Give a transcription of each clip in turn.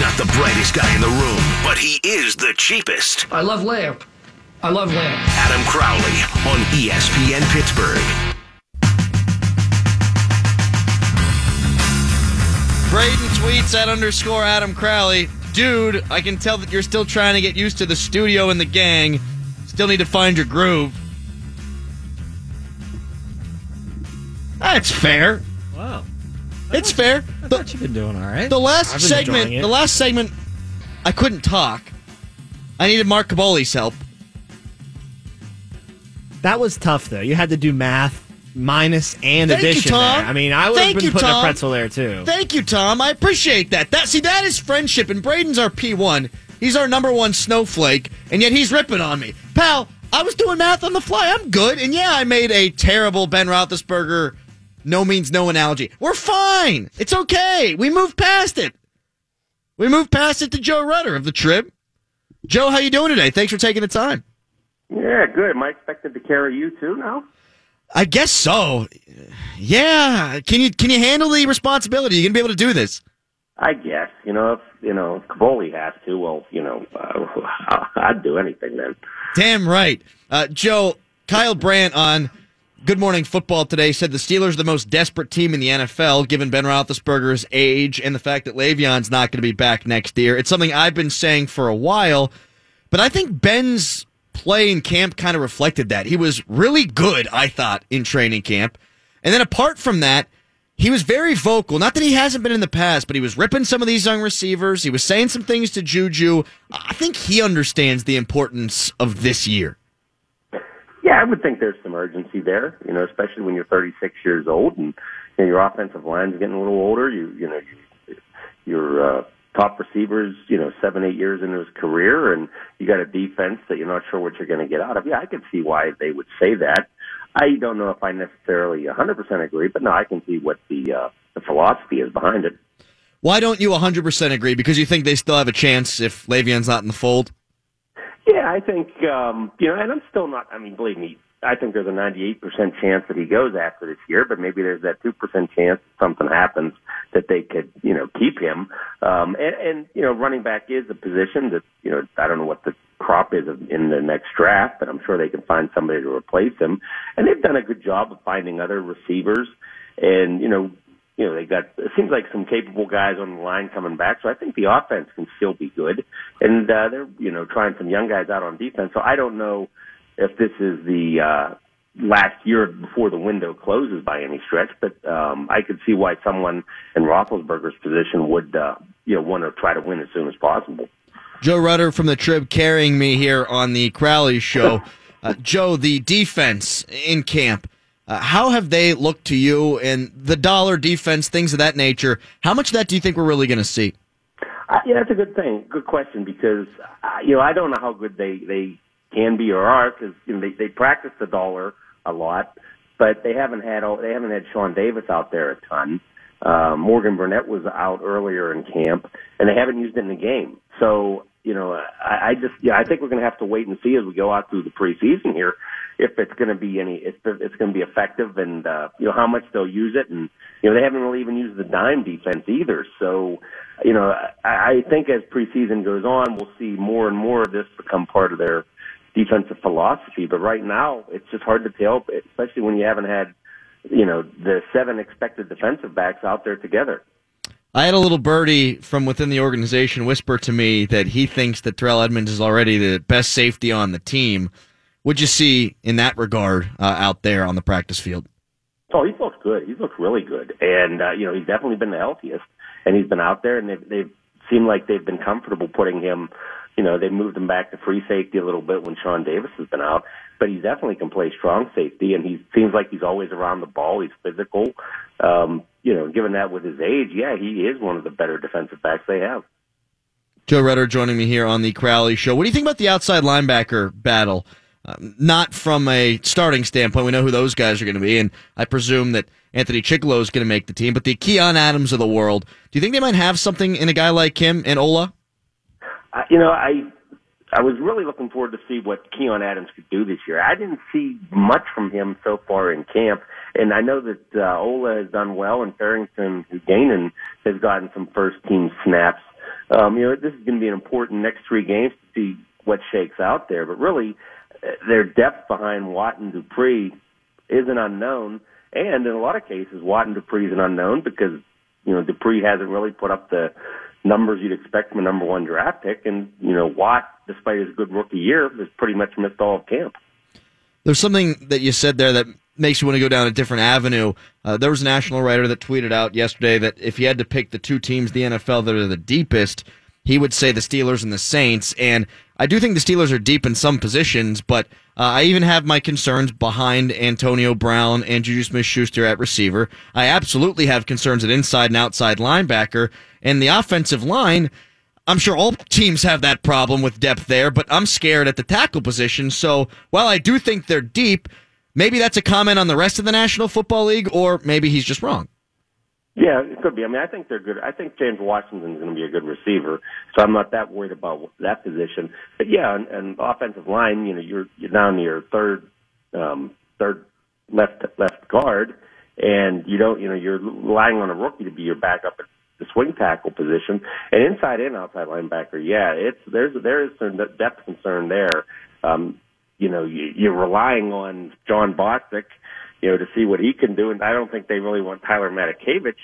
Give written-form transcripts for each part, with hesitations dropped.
He's not the brightest guy in the room, but he is the cheapest. I love lamp. I love lamp. Adam Crowley on ESPN Pittsburgh. Braden tweets at underscore Adam Crowley. Dude, I can tell that you're still trying to get used to the studio and the gang. Still need to find your groove. That's fair. Wow. It's fair. I thought you've been doing all right. The last segment, I couldn't talk. I needed Mark Caboli's help. That was tough, though. You had to do math, minus, and addition. Thank you, Tom. There. I mean, I would have been putting a pretzel there, too. Thank you, Tom. I appreciate that. That is friendship, and Braden's our P1. He's our number one snowflake, and yet he's ripping on me. Pal, I was doing math on the fly. I'm good, and yeah, I made a terrible Ben Roethlisberger no means no analogy. We're fine. It's okay. We moved past it. We moved past it to Joe Rutter of the Trib. Joe, how you doing today? Thanks for taking the time. Yeah, good. Am I expected to carry you too now? I guess so. Yeah. Can you handle the responsibility? Are you going to be able to do this? I guess. You know, if Cavoli has to, well, I'd do anything then. Damn right. Joe, Kyle Brandt on Good Morning Football today said the Steelers are the most desperate team in the NFL, given Ben Roethlisberger's age and the fact that Le'Veon's not going to be back next year. It's something I've been saying for a while, but I think Ben's play in camp kind of reflected that. He was really good, I thought, in training camp. And then apart from that, he was very vocal. Not that he hasn't been in the past, but he was ripping some of these young receivers. He was saying some things to Juju. I think he understands the importance of this year. Yeah, I would think there's some urgency there, especially when you're 36 years old and your offensive line's getting a little older. Your top receiver's, 7-8 years into his career, and you got a defense that you're not sure what you're going to get out of. Yeah, I could see why they would say that. I don't know if I necessarily 100% agree, but no, I can see what the philosophy is behind it. Why don't you 100% agree? Because you think they still have a chance if Le'Veon's not in the fold? Yeah, I think, and I'm still not, believe me, I think there's a 98% chance that he goes after this year, but maybe there's that 2% chance something happens that they could, keep him. Running back is a position that, I don't know what the crop is in the next draft, but I'm sure they can find somebody to replace him. And they've done a good job of finding other receivers. And, they got, it seems like some capable guys on the line coming back. So I think the offense can still be good. And they're, trying some young guys out on defense. So I don't know if this is the last year before the window closes by any stretch. But I could see why someone in Roethlisberger's position would, want to try to win as soon as possible. Joe Rutter from the Trib carrying me here on the Crowley Show. Joe, the defense in camp. How have they looked to you and the dollar defense, things of that nature? How much of that do you think we're really going to see? Yeah, that's a good thing. Good question, because, I don't know how good they can be or are, because they practice the dollar a lot, but they haven't had Sean Davis out there a ton. Morgan Burnett was out earlier in camp, and they haven't used it in the game. So, I think we're going to have to wait and see as we go out through the preseason here if it's going to be it's going to be effective, and how much they'll use it, and they haven't really even used the dime defense either. So, I think as preseason goes on, we'll see more and more of this become part of their defensive philosophy. But right now, it's just hard to tell, especially when you haven't had the 7 expected defensive backs out there together. I had a little birdie from within the organization whisper to me that he thinks that Terrell Edmunds is already the best safety on the team. What'd you see in that regard out there on the practice field? Oh, he looks good. He looks really good. And, he's definitely been the healthiest. And he's been out there, and they've seemed like they've been comfortable putting him, they moved him back to free safety a little bit when Sean Davis has been out. But he definitely can play strong safety, and he seems like he's always around the ball. He's physical. Given that with his age, yeah, he is one of the better defensive backs they have. Joe Rutter joining me here on the Crowley Show. What do you think about the outside linebacker battle? Not from a starting standpoint. We know who those guys are going to be, and I presume that Anthony Chickillo is going to make the team. But the Keion Adams of the world, do you think they might have something in a guy like him and Ola? I was really looking forward to see what Keion Adams could do this year. I didn't see much from him so far in camp, and I know that Ola has done well, and Farrington Gainen has gotten some first-team snaps. This is going to be an important next three games to see what shakes out there. But really, their depth behind Watt and Dupree is an unknown. And in a lot of cases, Watt and Dupree is an unknown because, Dupree hasn't really put up the numbers you'd expect from a number one draft pick. And, Watt, despite his good rookie year, has pretty much missed all of camp. There's something that you said there that makes you want to go down a different avenue. There was a national writer that tweeted out yesterday that if he had to pick the two teams in the NFL that are the deepest, he would say the Steelers and the Saints. And I do think the Steelers are deep in some positions, but I even have my concerns behind Antonio Brown and Juju Smith-Schuster at receiver. I absolutely have concerns at inside and outside linebacker. And the offensive line, I'm sure all teams have that problem with depth there, but I'm scared at the tackle position. So while I do think they're deep, maybe that's a comment on the rest of the National Football League, or maybe he's just wrong. Yeah, it could be. I think they're good. I think James Washington is going to be a good receiver, so I'm not that worried about that position. But yeah, and offensive line, you're down to your third left guard, and you're relying on a rookie to be your backup at the swing tackle position, and inside and outside linebacker. Yeah, there is some depth concern there. You're relying on John Bostic, to see what he can do. And I don't think they really want Tyler Matakevich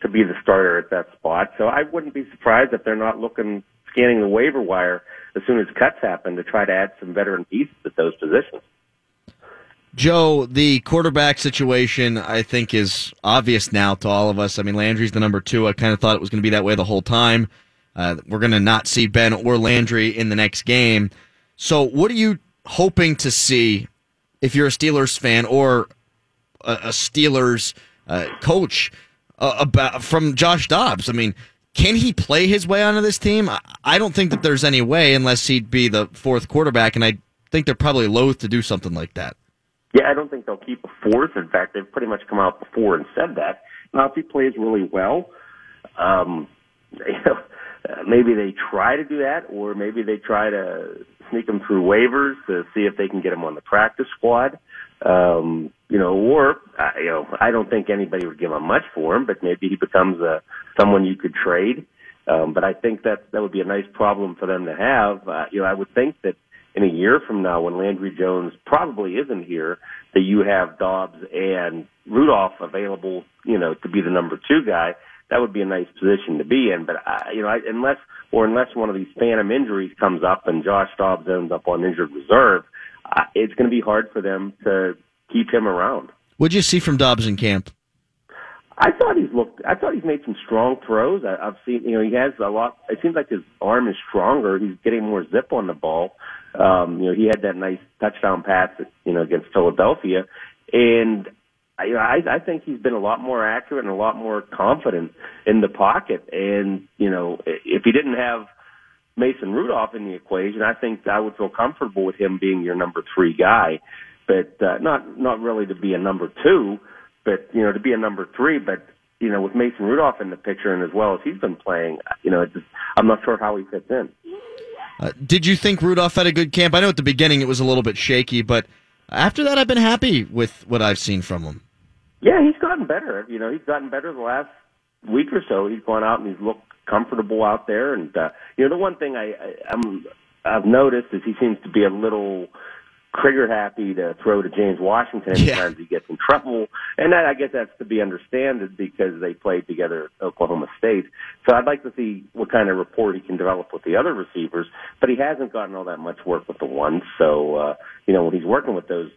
to be the starter at that spot. So I wouldn't be surprised if they're not scanning the waiver wire as soon as cuts happen to try to add some veteran pieces at those positions. Joe, the quarterback situation, I think, is obvious now to all of us. I mean, Landry's the number two. I kind of thought it was going to be that way the whole time. We're going to not see Ben or Landry in the next game. So what do you hoping to see if you're a Steelers fan or a Steelers coach from Josh Dobbs? I mean, can he play his way onto this team? I don't think that there's any way unless he'd be the fourth quarterback, and I think they're probably loath to do something like that. Yeah, I don't think they'll keep a fourth. In fact, they've pretty much come out before and said that. Now, if he plays really well, maybe they try to do that, or maybe they try to sneak him through waivers to see if they can get him on the practice squad. I don't think anybody would give him much for him, but maybe he becomes someone you could trade. But I think that would be a nice problem for them to have. I would think that in a year from now, when Landry Jones probably isn't here, that you have Dobbs and Rudolph available, to be the number two guy. That would be a nice position to be in, but unless one of these phantom injuries comes up and Josh Dobbs ends up on injured reserve, it's going to be hard for them to keep him around. What did you see from Dobbs in camp? I thought he's made some strong throws. I've seen, he has a lot. It seems like his arm is stronger. He's getting more zip on the ball. He had that nice touchdown pass, against Philadelphia, and I think he's been a lot more accurate and a lot more confident in the pocket. And, if he didn't have Mason Rudolph in the equation, I think I would feel comfortable with him being your number three guy, but not really to be a number two, but, to be a number three. But, with Mason Rudolph in the picture and as well as he's been playing, I'm not sure how he fits in. Did you think Rudolph had a good camp? I know at the beginning it was a little bit shaky, but after that, I've been happy with what I've seen from him. Yeah, he's gotten better. He's gotten better the last week or so. He's gone out and he's looked comfortable out there. And, the one thing I've noticed is he seems to be a little trigger-happy to throw to James Washington anytime he gets in trouble. And that, I guess that's to be understood because they played together at Oklahoma State. So I'd like to see what kind of rapport he can develop with the other receivers, but he hasn't gotten all that much work with the ones. So, when he's working with those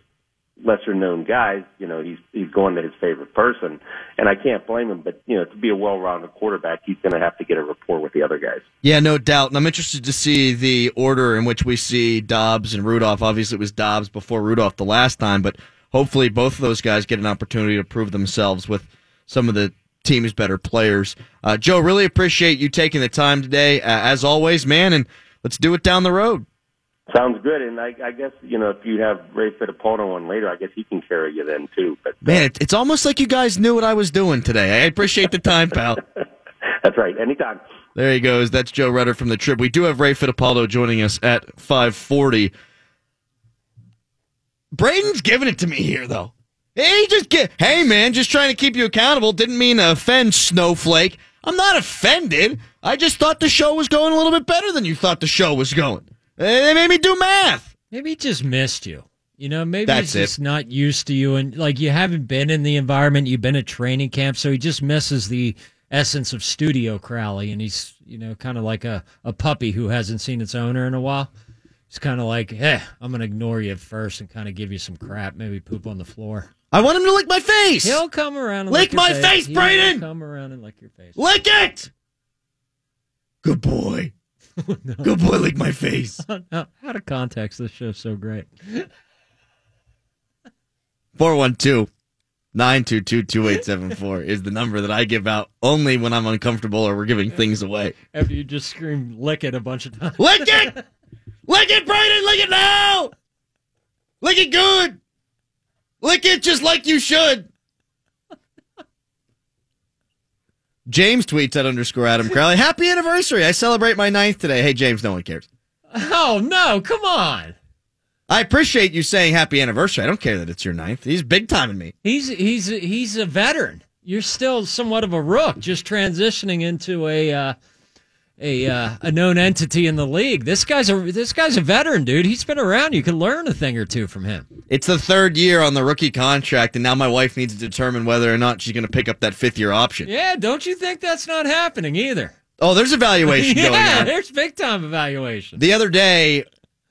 lesser-known guys, he's going to his favorite person, and I can't blame him, but, to be a well-rounded quarterback, he's going to have to get a rapport with the other guys. Yeah, no doubt, and I'm interested to see the order in which we see Dobbs and Rudolph. Obviously, it was Dobbs before Rudolph the last time, but hopefully both of those guys get an opportunity to prove themselves with some of the team's better players. Joe, really appreciate you taking the time today, as always, man, and let's do it down the road. Sounds good, and I guess, if you have Ray Fittipaldo on later, I guess he can carry you then, too. But man, it's almost like you guys knew what I was doing today. I appreciate the time, pal. That's right. Anytime. There he goes. That's Joe Rutter from The Trib. We do have Ray Fittipaldo joining us at 5:40. Braden's giving it to me here, though. Hey, just trying to keep you accountable. Didn't mean to offend, snowflake. I'm not offended. I just thought the show was going a little bit better than you thought the show was going. They made me do math. Maybe he just missed you. You know, maybe he's just not used to you. And, like, you haven't been in the environment. You've been at training camp. So he just misses the essence of Studio Crowley. And he's, you know, kind of like a puppy who hasn't seen its owner in a while. He's kind of like, eh, I'm going to ignore you at first and kind of give you some crap. Maybe poop on the floor. I want him to lick my face. He'll come around and lick your face. Lick my face, Braden. He'll come around and lick your face. Lick it. Good boy. Oh, no. Good boy, lick my face. Oh, no. Out of context, this show's so great. 412-922-2874 is the number that I give out only when I'm uncomfortable or we're giving things away. After you just scream, lick it a bunch of times. Lick it! Lick it, Brayden! Lick it now! Lick it good! Lick it just like you should! James tweets at @AdamCrowley. Happy anniversary! I celebrate my 9th today. Hey, James, no one cares. Oh, no, come on! I appreciate you saying happy anniversary. I don't care that it's your 9th. He's big timing me. He's a veteran. You're still somewhat of a rook, just transitioning into a known entity in the league. This guy's a veteran, dude. He's been around. You can learn a thing or two from him. It's the third year on the rookie contract, and now my wife needs to determine whether or not she's going to pick up that fifth-year option. Yeah, don't you think that's not happening either? Oh, there's evaluation going on. Yeah, there's big-time evaluation. The other day...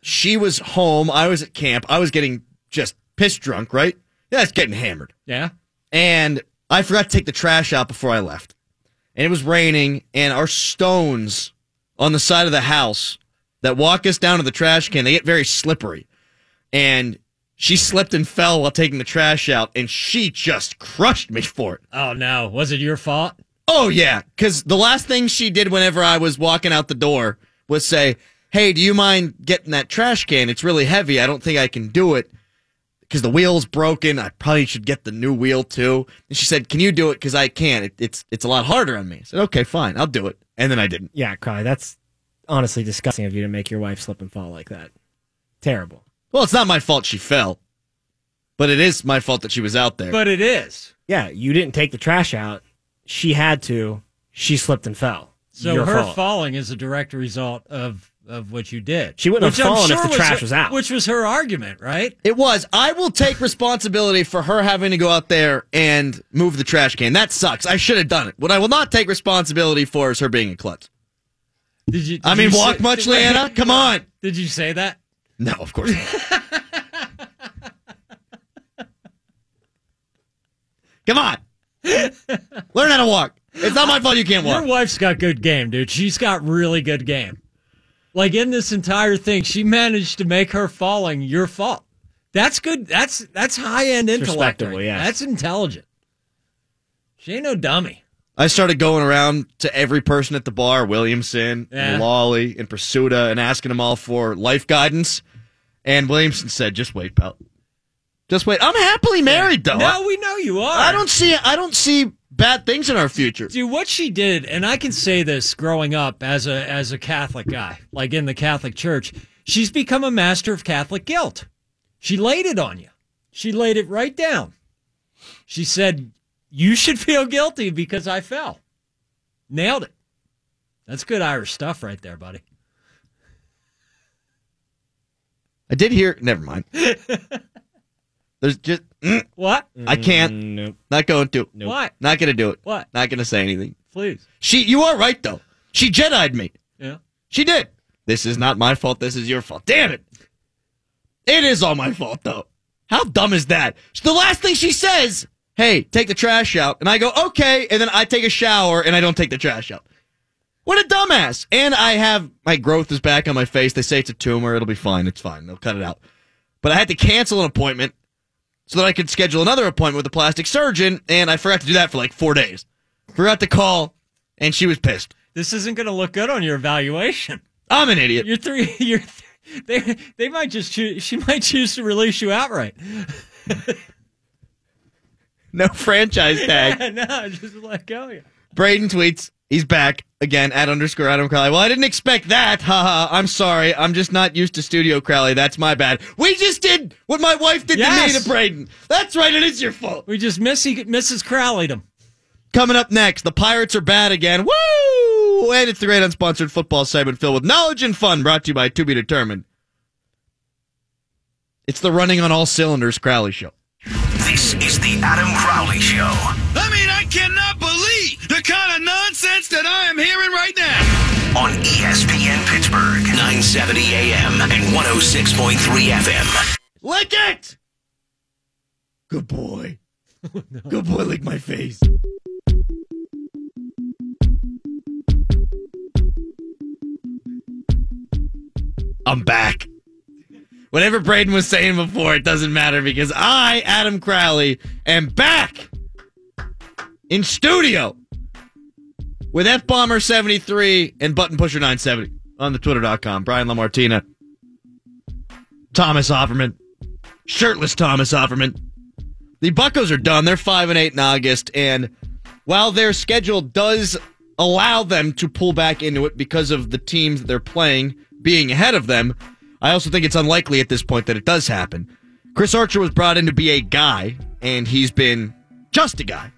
she was home. I was at camp. I was getting just piss drunk, right? Yeah, I was getting hammered. Yeah. And I forgot to take the trash out before I left. And it was raining, and our stones on the side of the house that walk us down to the trash can, they get very slippery. And she slipped and fell while taking the trash out, and she just crushed me for it. Oh, no. Was it your fault? Oh, yeah. Because the last thing she did whenever I was walking out the door was say, hey, do you mind getting that trash can? It's really heavy. I don't think I can do it because the wheel's broken. I probably should get the new wheel, too. And she said, can you do it? Because I can't. It's a lot harder on me. I said, okay, fine. I'll do it. And then I didn't. Yeah, Crowley, that's honestly disgusting of you to make your wife slip and fall like that. Terrible. Well, it's not my fault she fell, but it is my fault that she was out there. But it is. Yeah, you didn't take the trash out. She had to. She slipped and fell. So your her fault. Falling is a direct result of what you did. She wouldn't have fallen if the trash was out. Which was her argument, right? It was. I will take responsibility for her having to go out there and move the trash can. That sucks. I should have done it. What I will not take responsibility for is her being a klutz. Did you walk much, Leanna? Come on. Did you say that? No, of course not. Come on. Learn how to walk. It's not my fault you can't walk. Your wife's got good game, dude. She's got really good game. Like, in this entire thing, she managed to make her falling your fault. That's good. That's high-end intellect. Yeah. That's intelligent. She ain't no dummy. I started going around to every person at the bar, Williamson, and Lawley, and Pursuta, and asking them all for life guidance. And Williamson said, just wait, pal. Just wait. I'm happily married, though. No, we know you are. I don't see bad things in our future. Dude, what she did, and I can say this growing up as a Catholic guy, like in the Catholic Church, she's become a master of Catholic guilt. She laid it on you. She laid it right down. She said, you should feel guilty because I fell. Nailed it. That's good Irish stuff right there, buddy. I did hear... Never mind. There's just... What? I can't. Nope. Not going to. Nope. What? Not going to do it. What? Not going to say anything. Please. You are right, though. She Jedi'd me. Yeah. She did. This is not my fault. This is your fault. Damn it. It is all my fault, though. How dumb is that? The last thing she says, hey, take the trash out. And I go, okay. And then I take a shower and I don't take the trash out. What a dumbass. And my growth is back on my face. They say it's a tumor. It'll be fine. It's fine. They'll cut it out. But I had to cancel an appointment so that I could schedule another appointment with a plastic surgeon, and I forgot to do that for like 4 days. Forgot to call, and she was pissed. This isn't going to look good on your evaluation. I'm an idiot. They might just choose. She might choose to release you outright. No franchise tag. Yeah, no, just let go of you. Braden tweets. He's back again at @AdamCrowley. Well, I didn't expect that. Ha ha. I'm sorry. I'm just not used to Studio Crowley. That's my bad. We just did what my wife did to me to Braden. That's right. It is your fault. We just Mrs. Crowley'd him. Coming up next, the Pirates are bad again. Woo! And it's the great unsponsored football segment filled with knowledge and fun, brought to you by To Be Determined. It's the running on all cylinders Crowley Show. This is the Adam Crowley Show. I mean, I cannot believe the kind of nonsense that I am hearing right now. On ESPN Pittsburgh, 970 AM and 106.3 FM. Lick it! Good boy. Oh, no. Good boy, lick my face. I'm back. Whatever Braden was saying before, it doesn't matter because I, Adam Crowley, am back in studio with FBomber73 and ButtonPusher970 on the Twitter.com. Brian LaMartina, Thomas Offerman, shirtless Thomas Offerman. The Buccos are done. They're 5-8 in August, and while their schedule does allow them to pull back into it because of the teams that they're playing being ahead of them, I also think it's unlikely at this point that it does happen. Chris Archer was brought in to be a guy, and he's been just a guy.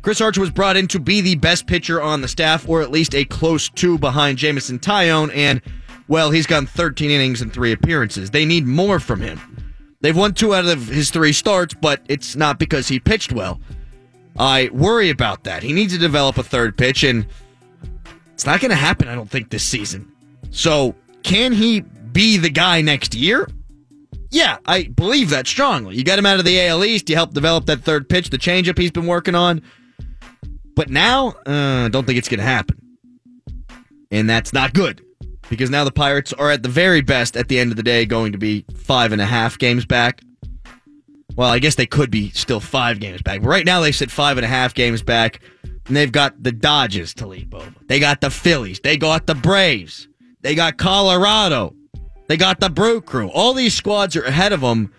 Chris Archer was brought in to be the best pitcher on the staff, or at least a close two behind Jameson Taillon, and, well, he's gone 13 innings and 3 appearances. They need more from him. They've won 2 out of his 3 starts, but it's not because he pitched well. I worry about that. He needs to develop a third pitch, and it's not going to happen, I don't think, this season. So, can he be the guy next year? Yeah, I believe that strongly. You got him out of the AL East. You helped develop that third pitch, the changeup he's been working on. But now, I don't think it's going to happen. And that's not good, because now the Pirates are at the very best at the end of the day going to be 5.5 games back. Well, I guess they could be still 5 games back. But right now they sit 5.5 games back, and they've got the Dodgers to leap over. They got the Phillies. They got the Braves. They got Colorado. They got the Brew Crew. All these squads are ahead of them.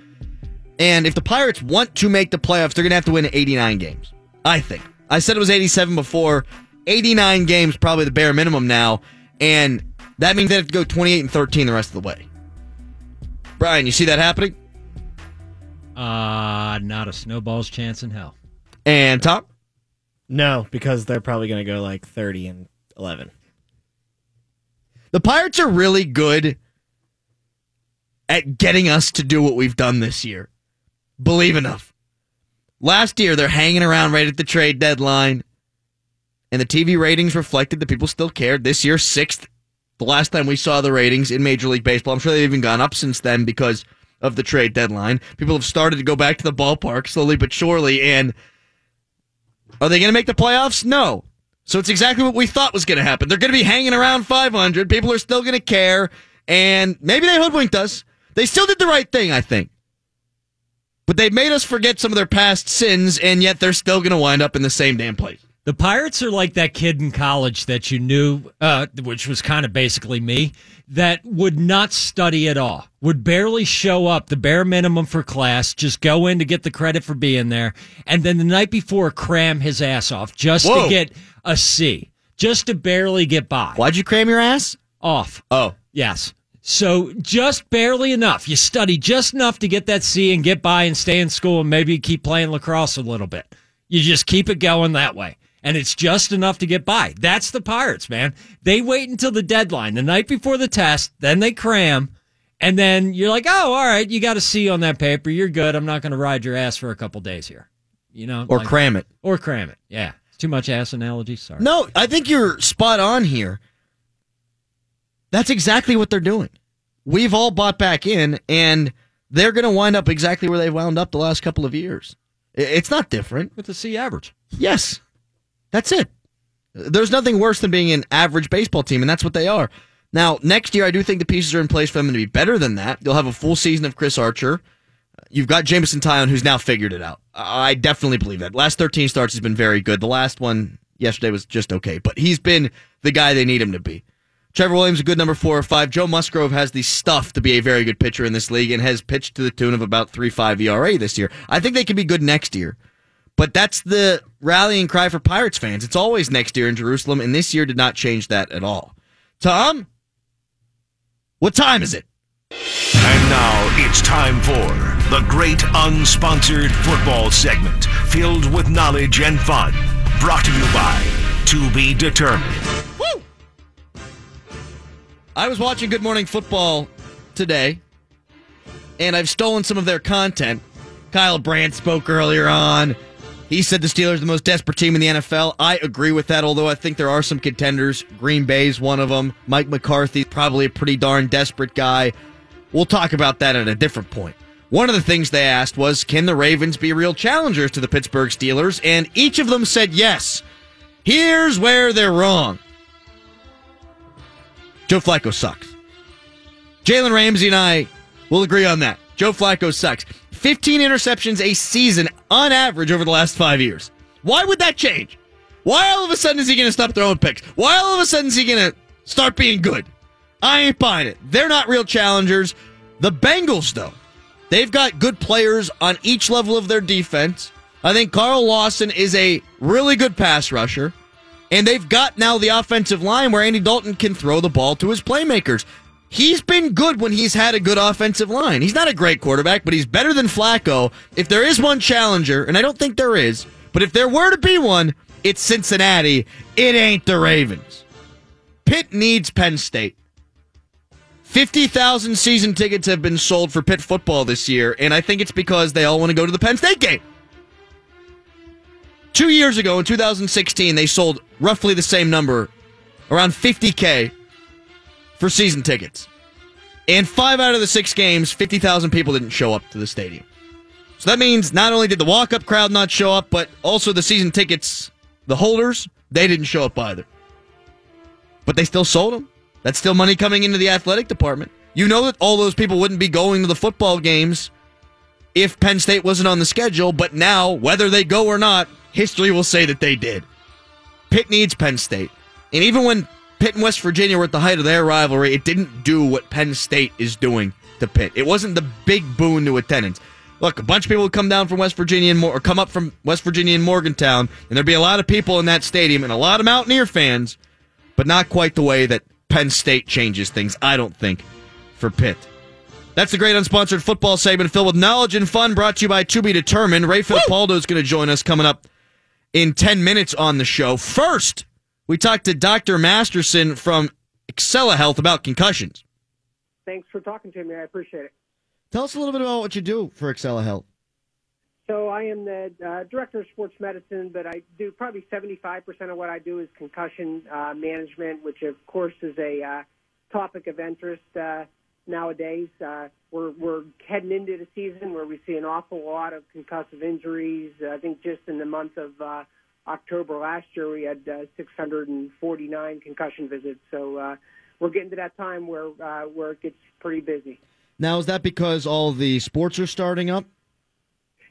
And if the Pirates want to make the playoffs, they're going to have to win 89 games, I think. I said it was 87 before. 89 games, probably the bare minimum now. And that means they have to go 28-13 the rest of the way. Brian, you see that happening? Not a snowball's chance in hell. And Tom? No, because they're probably going to go like 30-11. The Pirates are really good at getting us to do what we've done this year. Believe enough. Last year, they're hanging around right at the trade deadline, and the TV ratings reflected that people still cared. This year, 6th, the last time we saw the ratings in Major League Baseball. I'm sure they've even gone up since then because of the trade deadline. People have started to go back to the ballpark slowly but surely, and are they going to make the playoffs? No. So it's exactly what we thought was going to happen. They're going to be hanging around 500. People are still going to care, and maybe they hoodwinked us. They still did the right thing, I think. But they made us forget some of their past sins, and yet they're still going to wind up in the same damn place. The Pirates are like that kid in college that you knew, which was kind of basically me, that would not study at all, would barely show up, the bare minimum for class, just go in to get the credit for being there, and then the night before cram his ass off just to get a C, just to barely get by. Why'd you cram your ass? Off. Oh. Yes. So just barely enough. You study just enough to get that C and get by and stay in school and maybe keep playing lacrosse a little bit. You just keep it going that way. And it's just enough to get by. That's the Pirates, man. They wait until the deadline, the night before the test, then they cram, and then you're like, oh, all right, you got a C on that paper. You're good. I'm not going to ride your ass for a couple days here. You know, or like, cram it. Or cram it, yeah. Too much ass analogy, sorry. No, I think you're spot on here. That's exactly what they're doing. We've all bought back in, and they're going to wind up exactly where they wound up the last couple of years. It's not different. With a C average. Yes. That's it. There's nothing worse than being an average baseball team, and that's what they are. Now, next year, I do think the pieces are in place for them to be better than that. You'll have a full season of Chris Archer. You've got Jameson Taillon, who's now figured it out. I definitely believe that. Last 13 starts has been very good. The last one yesterday was just okay, but he's been the guy they need him to be. Trevor Williams, a good number 4 or 5. Joe Musgrove has the stuff to be a very good pitcher in this league and has pitched to the tune of about 3.5 ERA this year. I think they can be good next year. But that's the rallying cry for Pirates fans. It's always next year in Jerusalem, and this year did not change that at all. Tom, what time is it? And now it's time for the great unsponsored football segment, filled with knowledge and fun. Brought to you by To Be Determined. Woo! I was watching Good Morning Football today, and I've stolen some of their content. Kyle Brandt spoke earlier on. He said the Steelers are the most desperate team in the NFL. I agree with that, although I think there are some contenders. Green Bay's one of them. Mike McCarthy's probably a pretty darn desperate guy. We'll talk about that at a different point. One of the things they asked was, can the Ravens be real challengers to the Pittsburgh Steelers? And each of them said yes. Here's where they're wrong. Joe Flacco sucks. Jalen Ramsey and I will agree on that. Joe Flacco sucks. 15 interceptions a season on average over the last 5 years. Why would that change? Why all of a sudden is he going to stop throwing picks? Why all of a sudden is he going to start being good? I ain't buying it. They're not real challengers. The Bengals, though, they've got good players on each level of their defense. I think Carl Lawson is a really good pass rusher. And they've got now the offensive line where Andy Dalton can throw the ball to his playmakers. He's been good when he's had a good offensive line. He's not a great quarterback, but he's better than Flacco. If there is one challenger, and I don't think there is, but if there were to be one, it's Cincinnati. It ain't the Ravens. Pitt needs Penn State. 50,000 season tickets have been sold for Pitt football this year, and I think it's because they all want to go to the Penn State game. 2 years ago, in 2016, they sold roughly the same number, around 50K, for season tickets. And 5 out of the 6 games, 50,000 people didn't show up to the stadium. So that means not only did the walk-up crowd not show up, but also the season tickets, the holders, they didn't show up either. But they still sold them. That's still money coming into the athletic department. You know that all those people wouldn't be going to the football games if Penn State wasn't on the schedule, but now, whether they go or not, history will say that they did. Pitt needs Penn State. And even when Pitt and West Virginia were at the height of their rivalry, it didn't do what Penn State is doing to Pitt. It wasn't the big boon to attendance. Look, a bunch of people would come down from West Virginia and or come up from West Virginia and Morgantown, and there'd be a lot of people in that stadium and a lot of Mountaineer fans, but not quite the way that Penn State changes things, I don't think, for Pitt. That's the great unsponsored football segment filled with knowledge and fun, brought to you by To Be Determined. Ray Fittipaldo is going to join us coming up in 10 minutes on the show. First, we talked to Dr. Masterson from Excella Health about concussions. Thanks for talking to me. I appreciate it. Tell us a little bit about what you do for Excella Health. So I am the director of sports medicine, but I do probably 75% of what I do is concussion management, which, of course, is a topic of interest nowadays. We're heading into the season where we see an awful lot of concussive injuries. I think just in the month of October last year, we had 649 concussion visits. So we're getting to that time where it gets pretty busy. Now, is that because all the sports are starting up?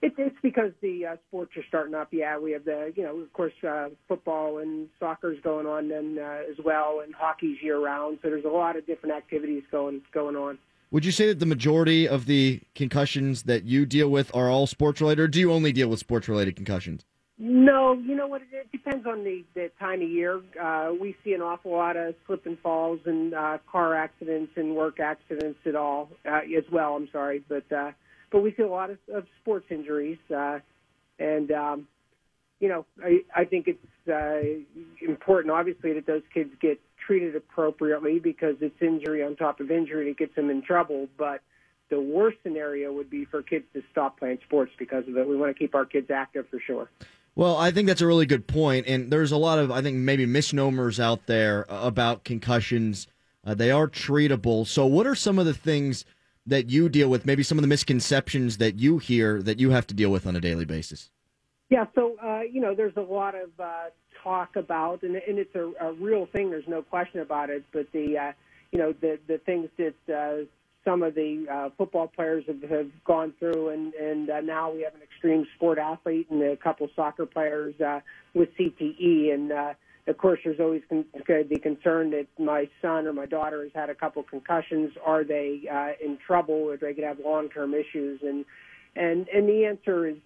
It's because the sports are starting up. Yeah, we have of course, football and soccer's going on then as well, and hockey's year-round. So there's a lot of different activities going on. Would you say that the majority of the concussions that you deal with are all sports-related, or do you only deal with sports-related concussions? No, you know what, it depends on the time of year. We see an awful lot of slip and falls and car accidents and work accidents as well, I'm sorry, but we see a lot of sports injuries, I think it's important, obviously, that those kids get treated appropriately because it's injury on top of injury that gets them in trouble. But the worst scenario would be for kids to stop playing sports because of it. We want to keep our kids active for sure. Well, I think that's a really good point, and there's a lot of, I think, maybe misnomers out there about concussions. They are treatable. So what are some of the things that you deal with, maybe some of the misconceptions that you hear that you have to deal with on a daily basis? Yeah, so, there's a lot of talk about, and it's a real thing, there's no question about it, but the things that some of the football players have gone through, and now we have an extreme sport athlete and a couple soccer players with CTE, and of course, there's always the concern that my son or my daughter has had a couple concussions. Are they in trouble, or they could have long-term issues? And the answer is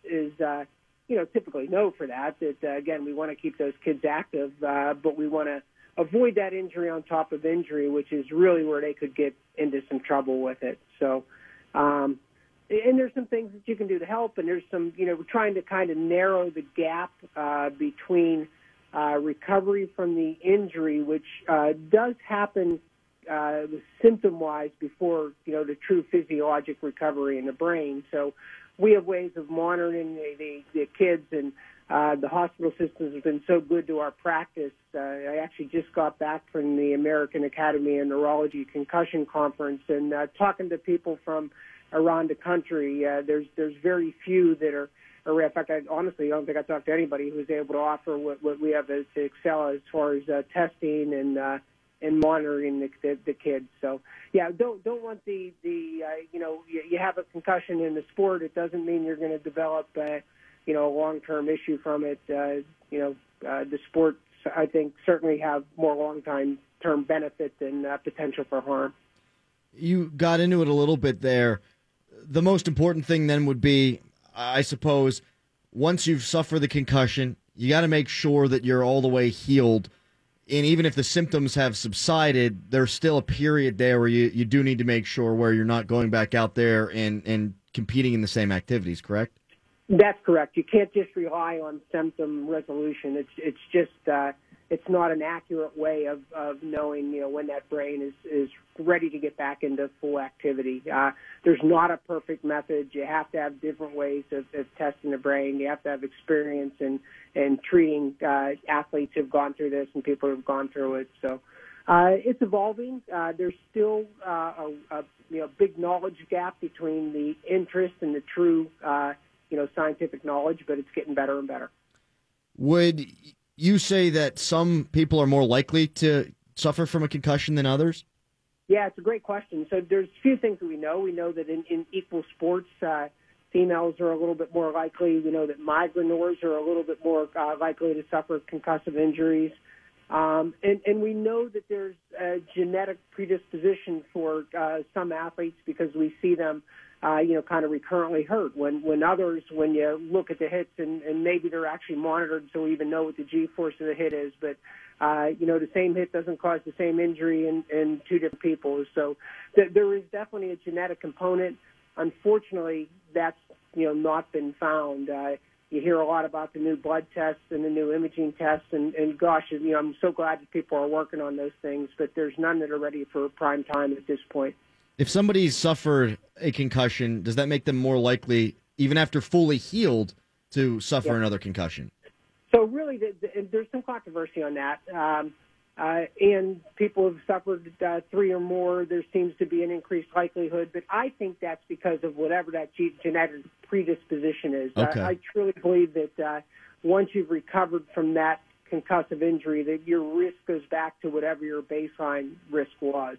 typically no for that. Again, we want to keep those kids active, but we want to avoid that injury on top of injury, which is really where they could get into some trouble with it. So And there's some things that you can do to help, and there's some, we're trying to kind of narrow the gap between recovery from the injury, which does happen symptom-wise before, the true physiologic recovery in the brain. So we have ways of monitoring the kids, and the hospital systems have been so good to our practice. I actually just got back from the American Academy of Neurology Concussion Conference, and talking to people from around the country, there's very few that are. In fact, I honestly don't think I talked to anybody who's able to offer what we have to excel as far as testing and monitoring the kids. So yeah, don't want you have a concussion in the sport. It doesn't mean you're going to develop a long-term issue from it. The sports, I think, certainly have more long-term benefit than potential for harm. You got into it a little bit there. The most important thing then would be, I suppose, once you've suffered the concussion, you got to make sure that you're all the way healed. And even if the symptoms have subsided, there's still a period there where you do need to make sure where you're not going back out there and competing in the same activities, correct? That's correct. You can't just rely on symptom resolution. It's just it's not an accurate way of knowing, when that brain is ready to get back into full activity. There's not a perfect method. You have to have different ways of testing the brain. You have to have experience in treating athletes who've gone through this and people who've gone through it. So it's evolving. There's still a big knowledge gap between the interest and the true scientific knowledge, but it's getting better and better. Would you say that some people are more likely to suffer from a concussion than others? Yeah, it's a great question. So there's a few things that we know. We know that in equal sports, females are a little bit more likely. We know that migrantors are a little bit more likely to suffer concussive injuries. And we know that there's a genetic predisposition for some athletes because we see them kind of recurrently hurt. When others, when you look at the hits, and maybe they're actually monitored so we even know what the G-force of the hit is, but, the same hit doesn't cause the same injury in two different people. So there is definitely a genetic component. Unfortunately, that's, not been found. You hear a lot about the new blood tests and the new imaging tests, and gosh, I'm so glad that people are working on those things, but there's none that are ready for prime time at this point. If somebody's suffered a concussion, does that make them more likely, even after fully healed, to suffer another concussion? So really, there's some controversy on that. And people who have suffered three or more, there seems to be an increased likelihood. But I think that's because of whatever that genetic predisposition is. Okay. I truly believe that once you've recovered from that concussive injury, that your risk goes back to whatever your baseline risk was.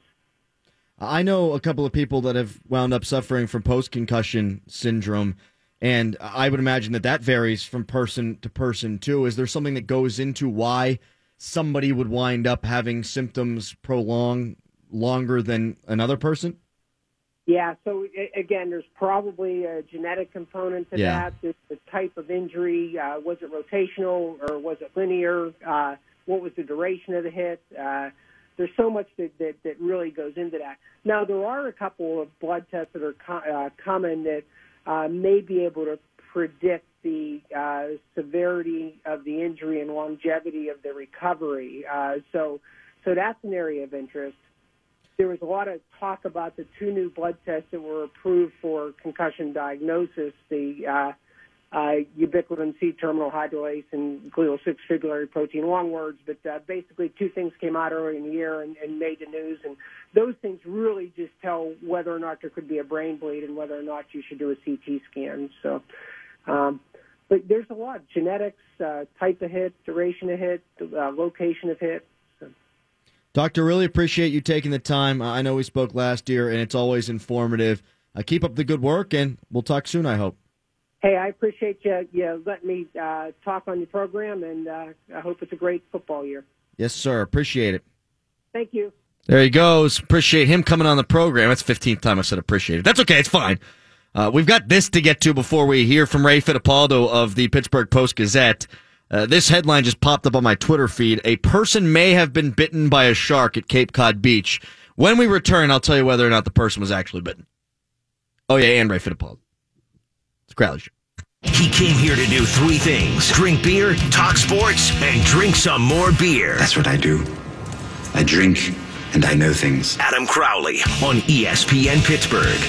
I know a couple of people that have wound up suffering from post-concussion syndrome, and I would imagine that varies from person to person, too. Is there something that goes into why somebody would wind up having symptoms prolong longer than another person? Yeah, so, again, there's probably a genetic component to that. The type of injury, was it rotational or was it linear? What was the duration of the hit? There's so much that really goes into that. Now, there are a couple of blood tests that are common that may be able to predict the severity of the injury and longevity of the recovery. So that's an area of interest. There was a lot of talk about the two new blood tests that were approved for concussion diagnosis, the ubiquitin C-terminal hydrolase and glial-6 fibrillar protein, long words, but basically two things came out early in the year and made the news, and those things really just tell whether or not there could be a brain bleed and whether or not you should do a CT scan. So, but there's a lot, genetics, type of hit, duration of hit, location of hit. So. Doctor, really appreciate you taking the time. I know we spoke last year, and it's always informative. Keep up the good work, and we'll talk soon, I hope. Hey, I appreciate you letting me talk on your program, and I hope it's a great football year. Yes, sir. Appreciate it. Thank you. There he goes. Appreciate him coming on the program. That's the 15th time I said appreciate it. That's okay. It's fine. We've got this to get to before we hear from Ray Fittipaldo of the Pittsburgh Post-Gazette. This headline just popped up on my Twitter feed. A person may have been bitten by a shark at Cape Cod Beach. When we return, I'll tell you whether or not the person was actually bitten. Oh, yeah, and Ray Fittipaldo. It's Crowley Show. He came here to do three things. Drink beer, talk sports, and drink some more beer. That's what I do. I drink, and I know things. Adam Crowley on ESPN Pittsburgh.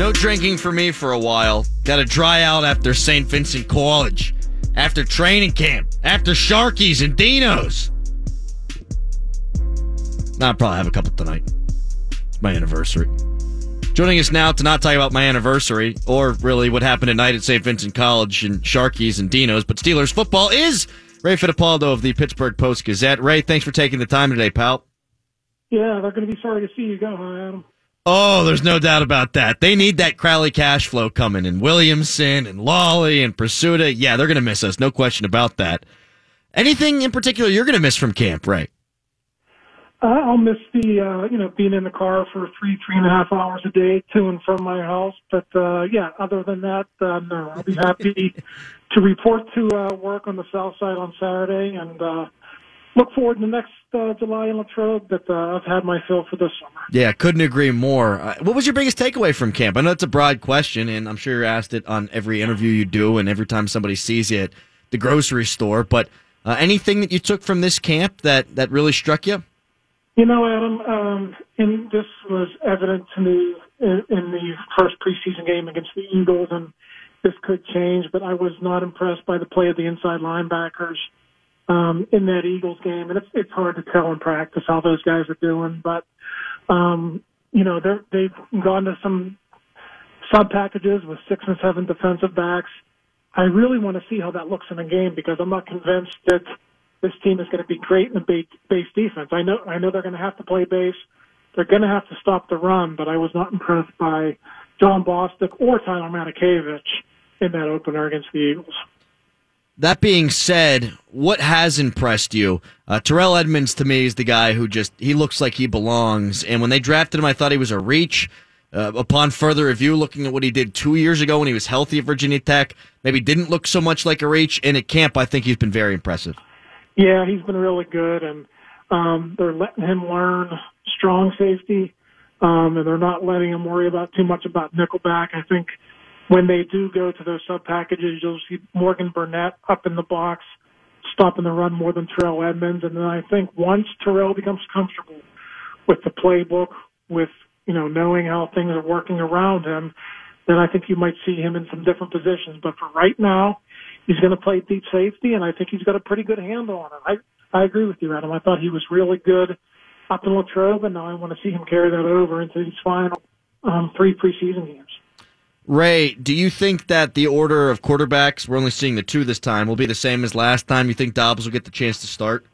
No drinking for me for a while. Got to dry out after St. Vincent College, after training camp, after Sharkies and Dinos. I'll probably have a couple tonight. It's my anniversary. Joining us now to not talk about my anniversary, or really what happened tonight at St. Vincent College and Sharkies and Dinos, but Steelers football, is Ray Fittipaldo of the Pittsburgh Post-Gazette. Ray, thanks for taking the time today, pal. Yeah, they're going to be sorry to see you go, huh, Adam? Oh, there's no doubt about that. They need that Crowley cash flow coming in. Williamson and Lawley and Pursuta. Yeah, they're going to miss us. No question about that. Anything in particular you're going to miss from camp, Ray? I'll miss the, being in the car for three and a half hours a day to and from my house. But, yeah, other than that, no, I'll be happy to report to work on the South Side on Saturday and look forward to next July in Latrobe, but I've had my fill for this summer. Yeah, couldn't agree more. What was your biggest takeaway from camp? I know it's a broad question, and I'm sure you're asked it on every interview you do and every time somebody sees you at the grocery store, but anything that you took from this camp that really struck you? You know, Adam, and this was evident to me in the first preseason game against the Eagles, and this could change, but I was not impressed by the play of the inside linebackers in that Eagles game, and it's hard to tell in practice how those guys are doing, but, they've gone to some sub-packages with 6 and 7 defensive backs. I really want to see how that looks in a game because I'm not convinced that this team is going to be great in the base defense. I know they're going to have to play base. They're going to have to stop the run, but I was not impressed by John Bostic or Tyler Matakevich in that opener against the Eagles. That being said, what has impressed you? Terrell Edmunds, to me, is the guy who he looks like he belongs. And when they drafted him, I thought he was a reach. Upon further review, looking at what he did 2 years ago when he was healthy at Virginia Tech, maybe didn't look so much like a reach. And at camp, I think he's been very impressive. Yeah, he's been really good. And they're letting him learn strong safety. And they're not letting him worry about too much about nickelback. I think when they do go to those sub-packages, you'll see Morgan Burnett up in the box, stopping the run more than Terrell Edmunds. And then I think once Terrell becomes comfortable with the playbook, with, knowing how things are working around him, then I think you might see him in some different positions. But for right now, he's going to play deep safety, and I think he's got a pretty good handle on it. I agree with you, Adam. I thought he was really good up in Latrobe, and now I want to see him carry that over into these final three preseason games. Ray, do you think that the order of quarterbacks, we're only seeing the two this time, will be the same as last time? You think Dobbs will get the chance to start?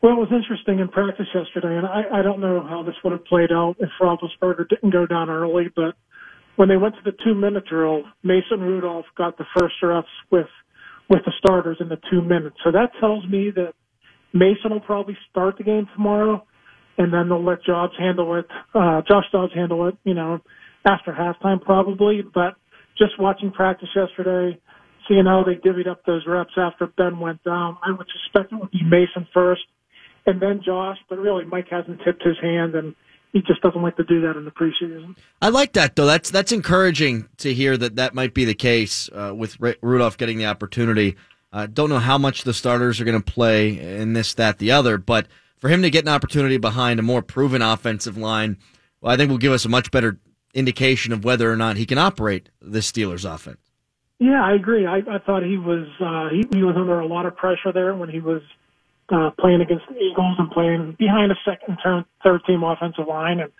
Well, it was interesting in practice yesterday, and I don't know how this would have played out if Roethlisberger didn't go down early, but when they went to the 2-minute drill, Mason Rudolph got the first reps with the starters in the 2 minutes. So that tells me that Mason will probably start the game tomorrow, and then they'll let Josh Dobbs handle it, after halftime probably, but just watching practice yesterday, seeing how they divvied up those reps after Ben went down, I would suspect it would be Mason first and then Josh, but really Mike hasn't tipped his hand, and he just doesn't like to do that in the preseason. I like that, though. That's encouraging to hear that might be the case with Rudolph getting the opportunity. Don't know how much the starters are going to play in this, that, the other, but for him to get an opportunity behind a more proven offensive line, well, I think will give us a much better indication of whether or not he can operate the Steelers offense. Yeah, I agree. I thought he was he was under a lot of pressure there when he was playing against the Eagles and playing behind a second, third team offensive line. And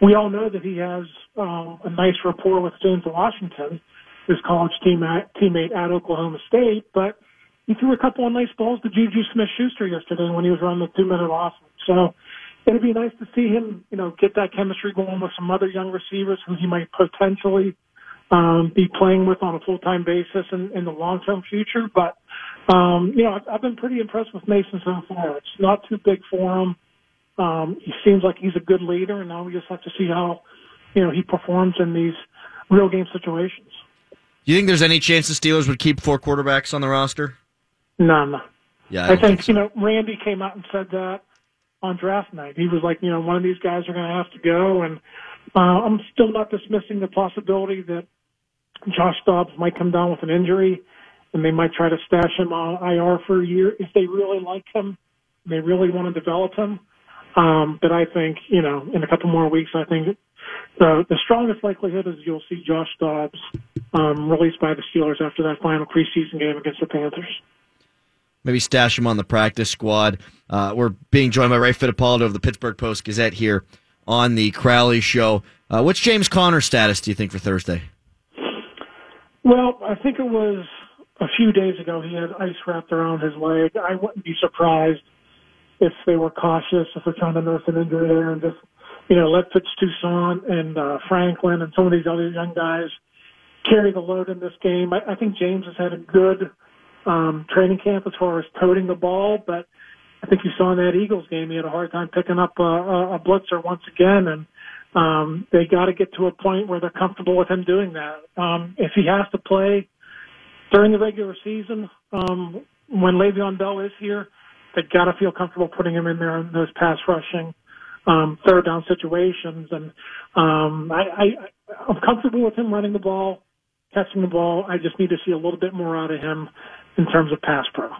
we all know that he has a nice rapport with James Washington, his college teammate at Oklahoma State, but he threw a couple of nice balls to Juju Smith-Schuster yesterday when he was running the 2-minute offense. So it'd be nice to see him, get that chemistry going with some other young receivers who he might potentially be playing with on a full-time basis in the long-term future. But, I've been pretty impressed with Mason so far. It's not too big for him. He seems like he's a good leader, and now we just have to see how, he performs in these real-game situations. Do you think there's any chance the Steelers would keep 4 quarterbacks on the roster? None. Yeah, I think so. You know, Randy came out and said that on draft night. He was like, you know, one of these guys are going to have to go, and I'm still not dismissing the possibility that Josh Dobbs might come down with an injury, and they might try to stash him on IR for a year if they really like him, they really want to develop him. But I think, you know, in a couple more weeks, I think the strongest likelihood is you'll see Josh Dobbs released by the Steelers after that final preseason game against the Panthers. Maybe stash him on the practice squad. We're being joined by Ray Fittipaldo of the Pittsburgh Post-Gazette here on the Crowley Show. What's James Conner's status, do you think, for Thursday? Well, I think it was a few days ago he had ice wrapped around his leg. I wouldn't be surprised if they were cautious, if they're trying to nurse an injury there and just, you know, let Fitz Toussaint and Franklin and some of these other young guys carry the load in this game. I think James has had a good training camp as far as toting the ball, but I think you saw in that Eagles game he had a hard time picking up a blitzer once again, and they got to get to a point where they're comfortable with him doing that. If he has to play during the regular season, when Le'Veon Bell is here, they got to feel comfortable putting him in there in those pass rushing third down situations. And I'm comfortable with him running the ball, catching the ball. I just need to see a little bit more out of him in terms of pass pro.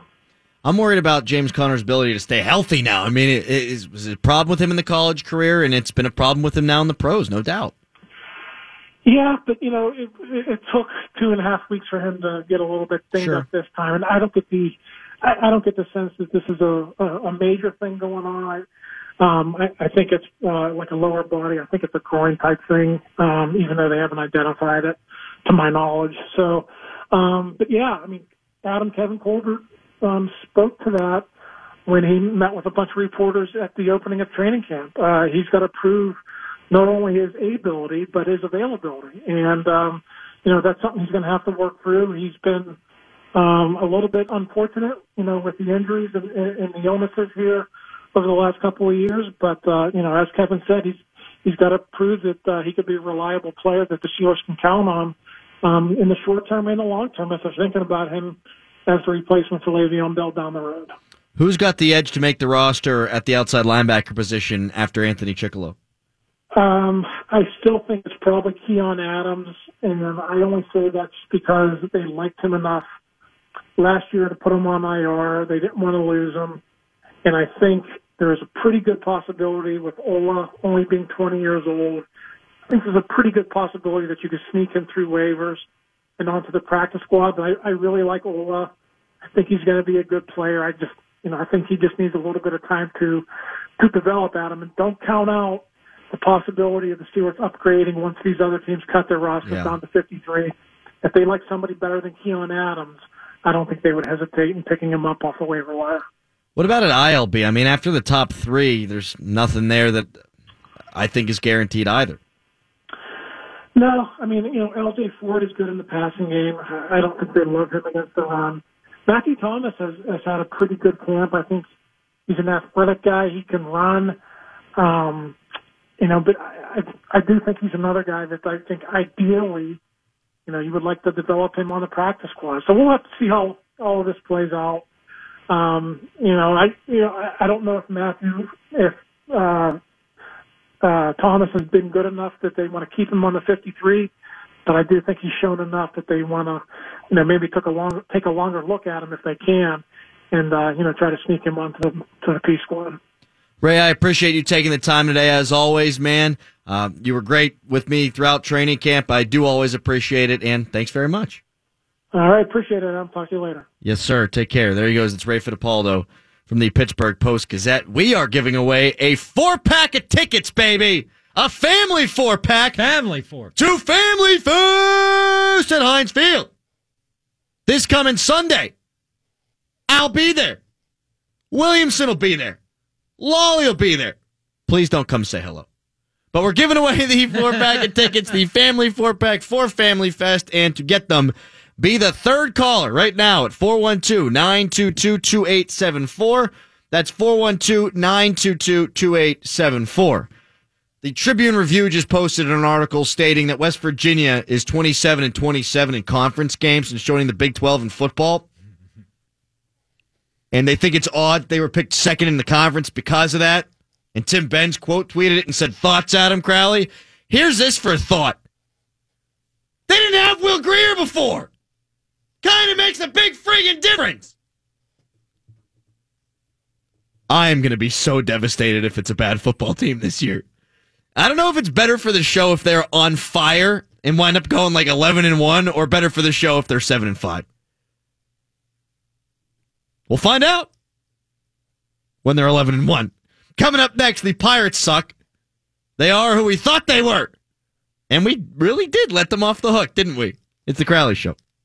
I'm worried about James Conner's ability to stay healthy now. I mean, it was a problem with him in the college career, and it's been a problem with him now in the pros, no doubt. Yeah, but, you know, it took 2.5 weeks for him to get a little bit banged up this time, and I don't get the sense that this is a major thing going on. I think it's like a lower body. I think it's a groin type thing, even though they haven't identified it, to my knowledge. So, but yeah, I mean, Kevin Colbert spoke to that when he met with a bunch of reporters at the opening of training camp. He's got to prove not only his ability but his availability, and you know, that's something he's going to have to work through. He's been a little bit unfortunate, you know, with the injuries and the illnesses here over the last couple of years. But, you know, as Kevin said, he's got to prove that he could be a reliable player that the Steelers can count on in the short term and the long term if they're thinking about him as the replacement for Le'Veon Bell down the road. Who's got the edge to make the roster at the outside linebacker position after Anthony Chickillo? I still think it's probably Keion Adams, and I only say that just because they liked him enough last year to put him on IR. They didn't want to lose him. And I think there's a pretty good possibility, with Ola only being 20 years old, I think there's a pretty good possibility that you could sneak him through waivers and onto the practice squad. But I really like Ola. I think he's going to be a good player. I think he just needs a little bit of time to develop, Adam. And don't count out the possibility of the Steelers upgrading once these other teams cut their rosters down to 53. If they like somebody better than Keion Adams, I don't think they would hesitate in picking him up off the waiver wire. What about an ILB? I mean, after the top three, there's nothing there that I think is guaranteed either. No, I mean, you know, LJ Ford is good in the passing game. I don't think they love him against the run. Matthew Thomas has had a pretty good camp. I think he's an athletic guy. He can run. You know, but I do think he's another guy that I think ideally, you know, you would like to develop him on the practice squad. So we'll have to see how all of this plays out. I don't know if Thomas has been good enough that they want to keep him on the 53, but I do think he's shown enough that they want to, you know, maybe take a longer look at him if they can, and you know, try to sneak him onto to the P squad. Ray, I appreciate you taking the time today, as always, man. You were great with me throughout training camp. I do always appreciate it, and thanks very much. All right, appreciate it. I'll talk to you later. Yes, sir. Take care. There he goes. It's Ray Fittipaldo from the Pittsburgh Post-Gazette. We are giving away a 4-pack of tickets, baby. A family 4-pack. Family 4. To Family First at Heinz Field. This coming Sunday. I'll be there. Williamson will be there. Lolly will be there. Please don't come say hello. But we're giving away the 4-pack of tickets, the family 4-pack for Family Fest. And to get them, be the third caller right now at 412-922-2874. That's 412-922-2874. The Tribune Review just posted an article stating that West Virginia is 27-27 in conference games and joining the Big 12 in football. And they think it's odd they were picked second in the conference because of that. And Tim Benz quote tweeted it and said, "Thoughts, Adam Crowley? Here's this for a thought. They didn't have Will Grier before. Kind of makes a big friggin' difference." I am going to be so devastated if it's a bad football team this year. I don't know if it's better for the show if they're on fire and wind up going like 11-1, or better for the show if they're 7-5. We'll find out when they're 11-1. Coming up next, the Pirates suck. They are who we thought they were. And we really did let them off the hook, didn't we? It's the Crowley Show.